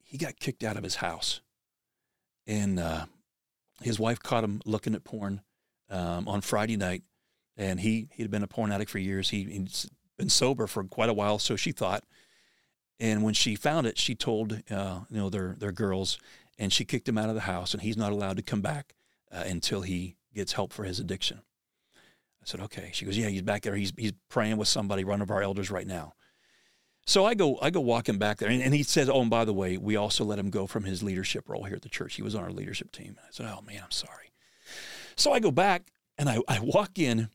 he got kicked out of his house. And his wife caught him looking at porn on Friday night, and he had been a porn addict for years. He'd been sober for quite a while, so she thought. And when she found it, she told their girls, and she kicked him out of the house, and he's not allowed to come back until he gets help for his addiction. I said, okay. She goes, yeah, he's back there. He's praying with somebody, one of our elders right now. So I go walking back there, and he says, oh, and by the way, we also let him go from his leadership role here at the church. He was on our leadership team. I said, oh, man, I'm sorry. So I go back, and I walk in,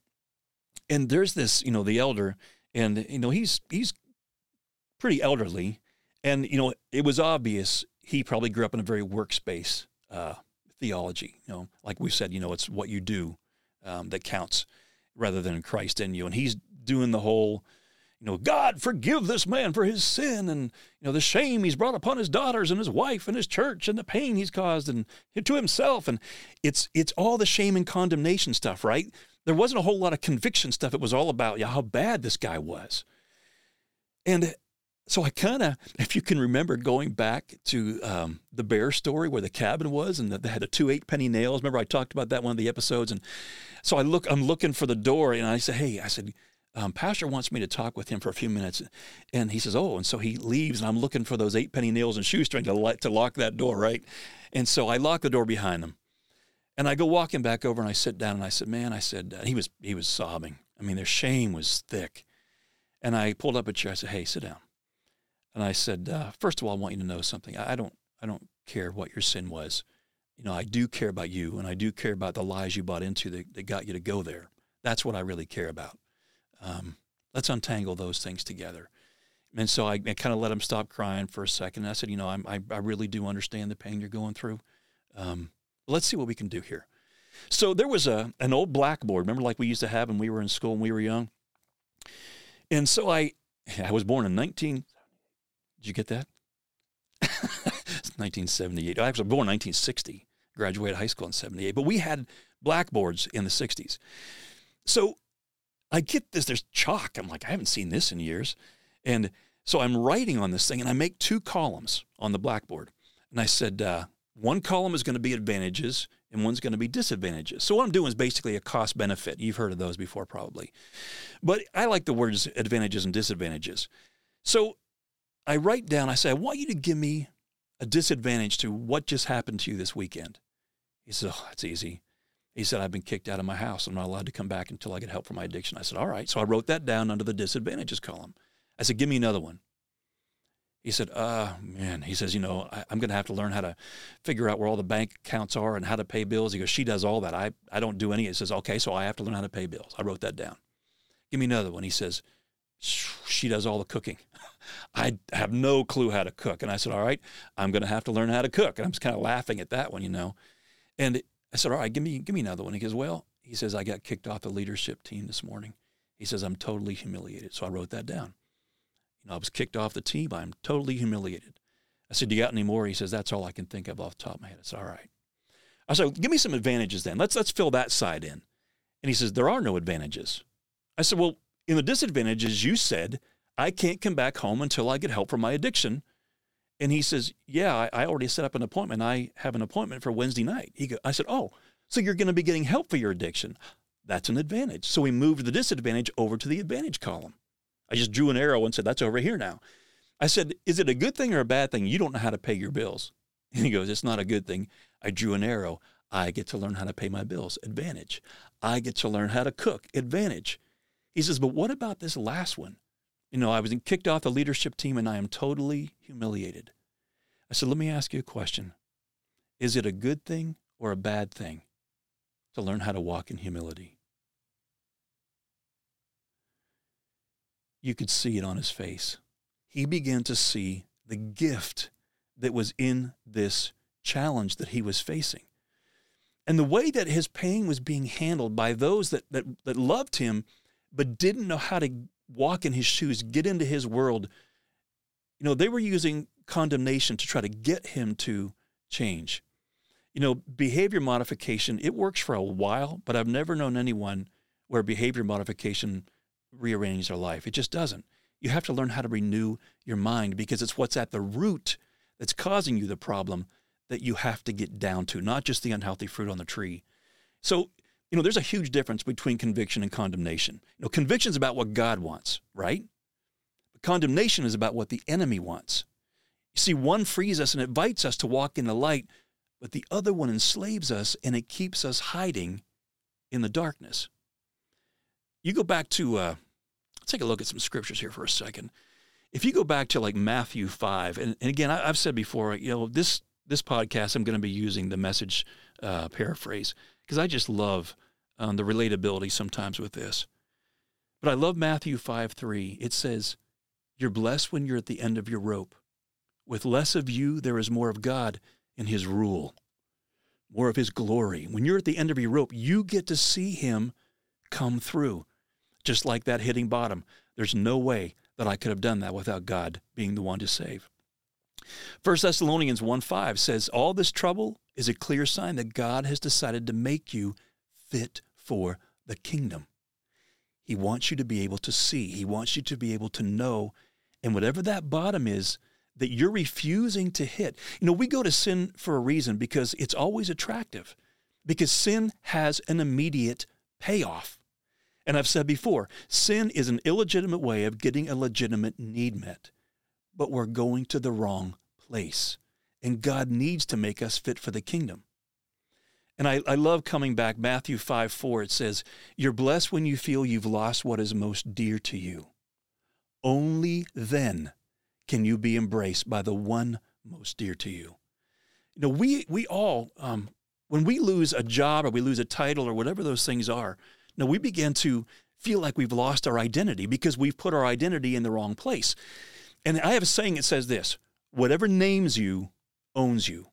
and there's this, the elder, and, he's pretty elderly, and, it was obvious he probably grew up in a very workspace theology, like we said, it's what you do that counts rather than Christ in you. And he's doing the whole, God forgive this man for his sin and, the shame he's brought upon his daughters and his wife and his church and the pain he's caused and to himself. And it's all the shame and condemnation stuff, right? There wasn't a whole lot of conviction stuff. It was all about how bad this guy was. And so I kind of, if you can remember, going back to the bear story where the cabin was and they had the 2 8-penny nails. Remember, I talked about that one of the episodes. And so I'm looking for the door, and I said, hey, Pastor wants me to talk with him for a few minutes. And he says, oh, and so he leaves, and I'm looking for those 8-penny nails and shoestring to lock that door, right? And so I lock the door behind him. And I go walking back over, and I sit down, and I said, man, he was sobbing. I mean, their shame was thick. And I pulled up a chair. I said, hey, sit down. And I said, first of all, I want you to know something. I don't care what your sin was. I do care about you, and I do care about the lies you bought into that got you to go there. That's what I really care about. Let's untangle those things together. And so I kind of let him stop crying for a second. And I said, I really do understand the pain you're going through. Let's see what we can do here. So there was an old blackboard, remember, like we used to have when we were in school when we were young. And so I was born in 19... Did you get that? It's 1978. I was born in 1960, graduated high school in 78, but we had blackboards in the 60s. So I get this, there's chalk. I'm like, I haven't seen this in years. And so I'm writing on this thing, and I make two columns on the blackboard. And I said, one column is going to be advantages, and one's going to be disadvantages. So what I'm doing is basically a cost benefit. You've heard of those before probably. But I like the words advantages and disadvantages. So I write down, I say, I want you to give me a disadvantage to what just happened to you this weekend. He said, oh, that's easy. He said, I've been kicked out of my house. I'm not allowed to come back until I get help for my addiction. I said, all right. So I wrote that down under the disadvantages column. I said, give me another one. He said, man, he says, I'm going to have to learn how to figure out where all the bank accounts are and how to pay bills. He goes, she does all that. I don't do any. He says, okay, so I have to learn how to pay bills. I wrote that down. Give me another one. He says, she does all the cooking. I have no clue how to cook. And I said, all right, I'm going to have to learn how to cook. And I'm just kind of laughing at that one, And I said, all right, give me another one. He goes, well, he says, I got kicked off the leadership team this morning. He says, I'm totally humiliated. So I wrote that down. I was kicked off the team. I'm totally humiliated. I said, do you got any more? He says, that's all I can think of off the top of my head. I said, all right. I said, give me some advantages then. Let's fill that side in. And he says, there are no advantages. I said, well, in the disadvantages, you said, I can't come back home until I get help for my addiction. And he says, yeah, I already set up an appointment. I have an appointment for Wednesday night. I said, oh, so you're going to be getting help for your addiction. That's an advantage. So we moved the disadvantage over to the advantage column. I just drew an arrow and said, that's over here now. I said, is it a good thing or a bad thing? You don't know how to pay your bills. And he goes, it's not a good thing. I drew an arrow. I get to learn how to pay my bills. Advantage. I get to learn how to cook. Advantage. He says, but what about this last one? You know, I was kicked off the leadership team and I am totally humiliated. I said, let me ask you a question. Is it a good thing or a bad thing to learn how to walk in humility? You could see it on his face. He began to see the gift that was in this challenge that he was facing. And the way that his pain was being handled by those that loved him but didn't know how to walk in his shoes, get into his world. You know, they were using condemnation to try to get him to change. You know, behavior modification, it works for a while, but I've never known anyone where behavior modification rearranges their life. It just doesn't. You have to learn how to renew your mind because it's what's at the root that's causing you the problem that you have to get down to, not just the unhealthy fruit on the tree. So, you know, there's a huge difference between conviction and condemnation. You know, conviction's about what God wants, right? But condemnation is about what the enemy wants. You see, one frees us and invites us to walk in the light, but the other one enslaves us and it keeps us hiding in the darkness. You go back to, let's take a look at some scriptures here for a second. If you go back to like Matthew 5, and again, I've said before, you know, this podcast, I'm going to be using the Message paraphrase because I just love the relatability sometimes with this. But I love Matthew 5:3. It says, you're blessed when you're at the end of your rope. With less of you, there is more of God in his rule, more of his glory. When you're at the end of your rope, you get to see him come through. Just like that hitting bottom, there's no way that I could have done that without God being the one to save. 1 Thessalonians 1:5 says, all this trouble is a clear sign that God has decided to make you fit for the kingdom. He wants you to be able to see. He wants you to be able to know. And whatever that bottom is that you're refusing to hit. You know, we go to sin for a reason because it's always attractive. Because sin has an immediate payoff. And I've said before, sin is an illegitimate way of getting a legitimate need met. But we're going to the wrong place. And God needs to make us fit for the kingdom. And I love coming back, Matthew 5:4, it says, you're blessed when you feel you've lost what is most dear to you. Only then can you be embraced by the one most dear to you. You know, we all, when we lose a job or we lose a title or whatever those things are, now we begin to feel like we've lost our identity because we've put our identity in the wrong place. And I have a saying that says this, whatever names you, owns you.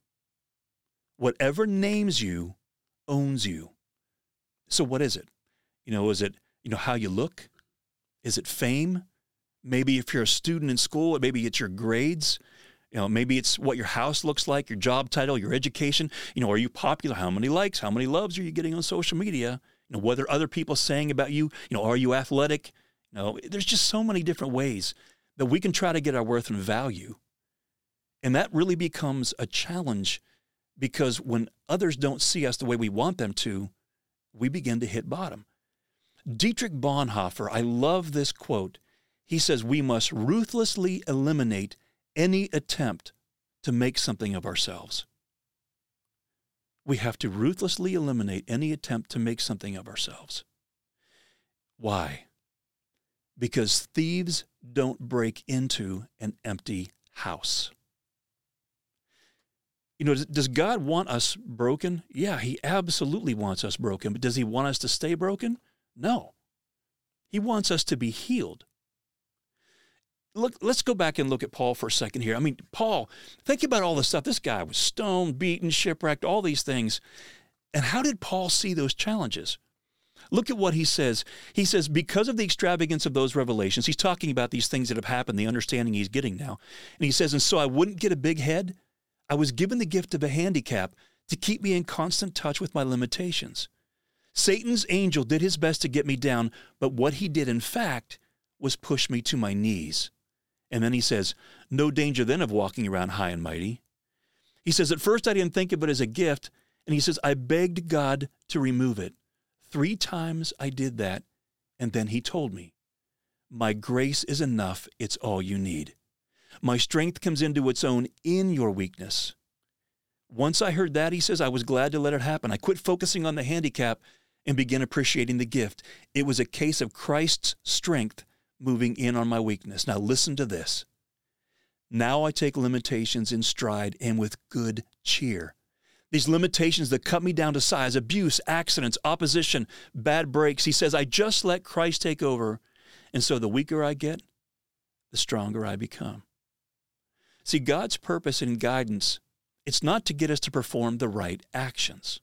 Whatever names you, owns you. So what is it? You know, is it, you know, how you look? Is it fame? Maybe if you're a student in school, maybe it's your grades. You know, maybe it's what your house looks like, your job title, your education. You know, are you popular? How many likes? How many loves are you getting on social media? You know, what are other people saying about you? You know, are you athletic? You know, there's just so many different ways that we can try to get our worth and value. And that really becomes a challenge because when others don't see us the way we want them to, we begin to hit bottom. Dietrich Bonhoeffer, I love this quote. He says, we must ruthlessly eliminate any attempt to make something of ourselves. We have to ruthlessly eliminate any attempt to make something of ourselves. Why? Because thieves don't break into an empty house. You know, does God want us broken? Yeah, he absolutely wants us broken. But does he want us to stay broken? No. He wants us to be healed. Look, let's go back and look at Paul for a second here. I mean, Paul, think about all the stuff. This guy was stoned, beaten, shipwrecked, all these things. And how did Paul see those challenges? Look at what he says. He says, because of the extravagance of those revelations, he's talking about these things that have happened, the understanding he's getting now. And he says, and so I wouldn't get a big head. I was given the gift of a handicap to keep me in constant touch with my limitations. Satan's angel did his best to get me down, but what he did, in fact, was push me to my knees. And then he says, no danger then of walking around high and mighty. He says, at first I didn't think of it as a gift, and he says, I begged God to remove it. 3 times I did that, and then he told me, my grace is enough, it's all you need. My strength comes into its own in your weakness. Once I heard that, he says, I was glad to let it happen. I quit focusing on the handicap and began appreciating the gift. It was a case of Christ's strength moving in on my weakness. Now listen to this. Now I take limitations in stride and with good cheer. These limitations that cut me down to size, abuse, accidents, opposition, bad breaks. He says, I just let Christ take over. And so the weaker I get, the stronger I become. See, God's purpose and guidance, it's not to get us to perform the right actions.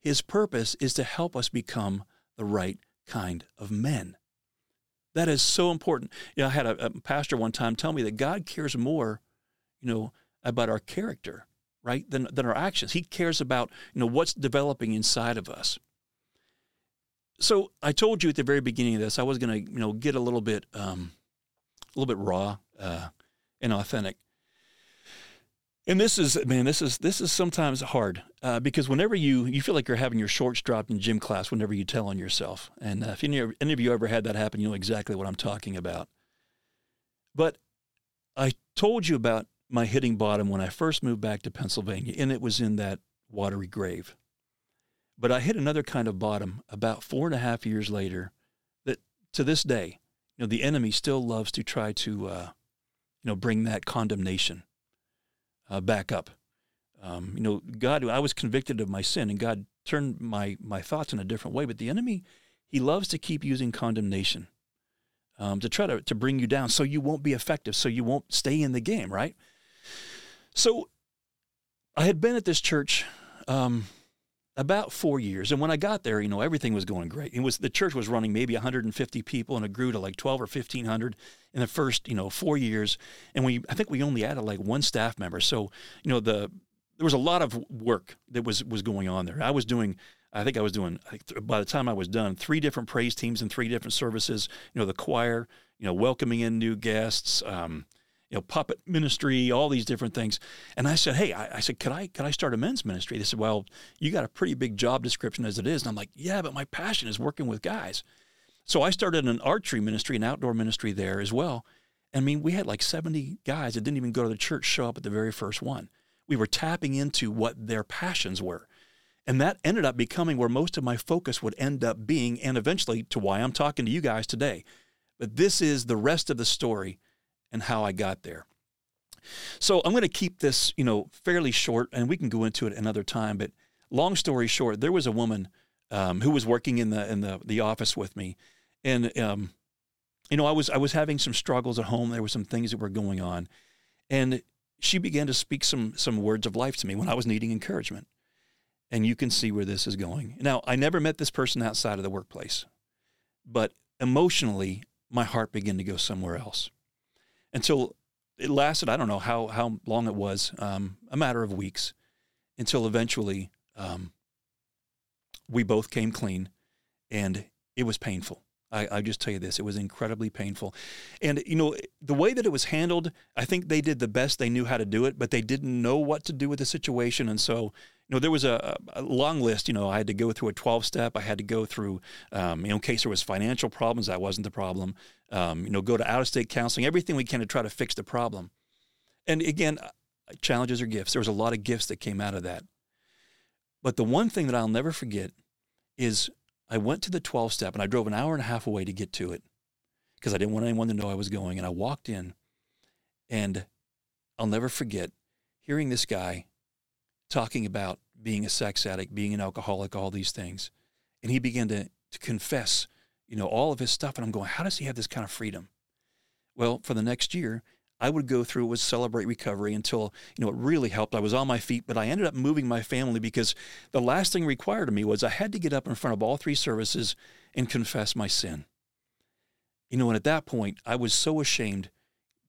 His purpose is to help us become the right kind of men. That is so important. You know, I had a pastor one time tell me that God cares more, about our character, right, than our actions. He cares about, what's developing inside of us. So I told you at the very beginning of this, I was going to, get a little bit raw and authentic. And this is sometimes hard because whenever you feel like you're having your shorts dropped in gym class whenever you tell on yourself. And if any of you ever had that happen, you know exactly what I'm talking about. But I told you about my hitting bottom when I first moved back to Pennsylvania, and it was in that watery grave. But I hit another kind of bottom about 4.5 years later that to this day, the enemy still loves to try to, bring that condemnation back up. God, I was convicted of my sin, and God turned my thoughts in a different way. But the enemy, he loves to keep using condemnation to try to bring you down so you won't be effective, so you won't stay in the game, right? So I had been at this church about 4 years, and when I got there, everything was going great. The church was running maybe 150 people, and it grew to like 12 or 1,500 in the first, 4 years. And I think we only added like one staff member. So, there was a lot of work that was going on there. By the time I was done, 3 different praise teams and 3 different services. The choir, welcoming in new guests, puppet ministry, all these different things. And I said, hey, I said, could I start a men's ministry? They said, well, you got a pretty big job description as it is. And I'm like, yeah, but my passion is working with guys. So I started an archery ministry, an outdoor ministry there as well. I mean, we had like 70 guys that didn't even go to the church show up at the very first one. We were tapping into what their passions were. And that ended up becoming where most of my focus would end up being, and eventually to why I'm talking to you guys today. But this is the rest of the story and how I got there. So I'm going to keep this, fairly short, and we can go into it another time. But long story short, there was a woman who was working in the office with me, and I was having some struggles at home. There were some things that were going on, and she began to speak some words of life to me when I was needing encouragement. And you can see where this is going. Now, I never met this person outside of the workplace, but emotionally, my heart began to go somewhere else. Until it lasted, I don't know how long it was, a matter of weeks, until eventually we both came clean, and it was painful. I just tell you this, it was incredibly painful. And, the way that it was handled, I think they did the best they knew how to do it, but they didn't know what to do with the situation. And so, there was a long list. I had to go through a 12-step. I had to go through, in case there was financial problems, that wasn't the problem. Go to out-of-state counseling, everything we can to try to fix the problem. And again, challenges are gifts. There was a lot of gifts that came out of that. But the one thing that I'll never forget is I went to the 12-step, and I drove an hour and a half away to get to it because I didn't want anyone to know I was going. And I walked in, and I'll never forget hearing this guy talking about being a sex addict, being an alcoholic, all these things. And he began to confess, all of his stuff. And I'm going, how does he have this kind of freedom? Well, for the next year, I would go through with Celebrate Recovery until, it really helped. I was on my feet, but I ended up moving my family because the last thing required of me was I had to get up in front of all 3 services and confess my sin. And at that point, I was so ashamed,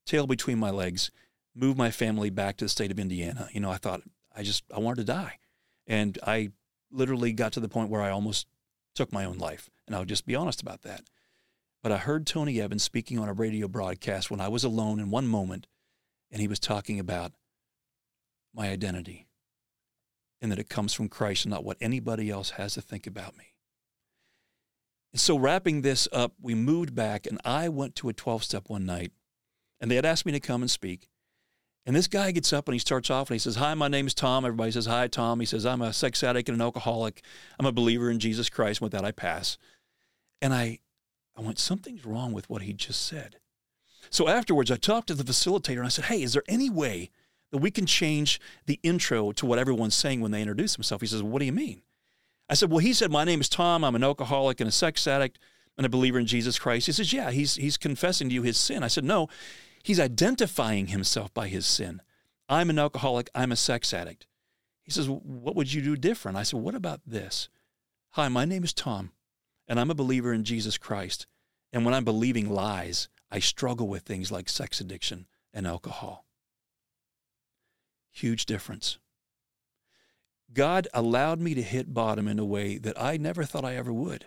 tail between my legs, moved my family back to the state of Indiana. I thought, I wanted to die. And I literally got to the point where I almost took my own life. And I'll just be honest about that. But I heard Tony Evans speaking on a radio broadcast when I was alone in one moment, and he was talking about my identity and that it comes from Christ and not what anybody else has to think about me. And so wrapping this up, we moved back, and I went to a 12-step one night, and they had asked me to come and speak. And this guy gets up and he starts off and he says, "Hi, my name is Tom." Everybody says, "Hi, Tom." He says, "I'm a sex addict and an alcoholic. I'm a believer in Jesus Christ. With that, I pass." And I went, something's wrong with what he just said. So afterwards, I talked to the facilitator and I said, "Hey, is there any way that we can change the intro to what everyone's saying when they introduce themselves?" He says, "What do you mean?" I said, "Well, he said, my name is Tom. I'm an alcoholic and a sex addict and a believer in Jesus Christ." He says, "Yeah, he's confessing to you his sin." I said, "No, he's identifying himself by his sin. I'm an alcoholic. I'm a sex addict." He says, "What would you do different?" I said, "What about this? Hi, my name is Tom, and I'm a believer in Jesus Christ. And when I'm believing lies, I struggle with things like sex addiction and alcohol." Huge difference. God allowed me to hit bottom in a way that I never thought I ever would.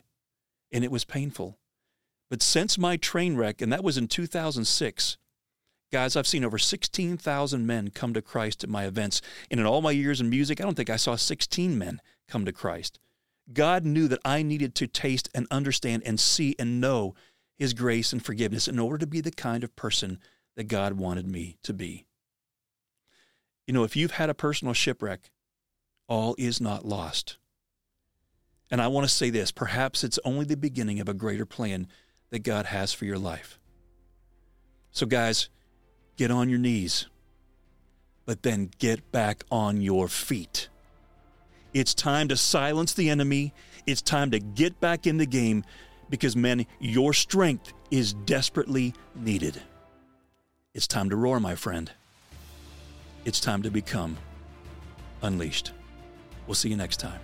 And it was painful. But since my train wreck, and that was in 2006, guys, I've seen over 16,000 men come to Christ at my events. And in all my years in music, I don't think I saw 16 men come to Christ. God knew that I needed to taste and understand and see and know His grace and forgiveness in order to be the kind of person that God wanted me to be. You know, if you've had a personal shipwreck, all is not lost. And I want to say this, perhaps it's only the beginning of a greater plan that God has for your life. So guys, get on your knees, but then get back on your feet. It's time to silence the enemy. It's time to get back in the game because, men, your strength is desperately needed. It's time to roar, my friend. It's time to become unleashed. We'll see you next time.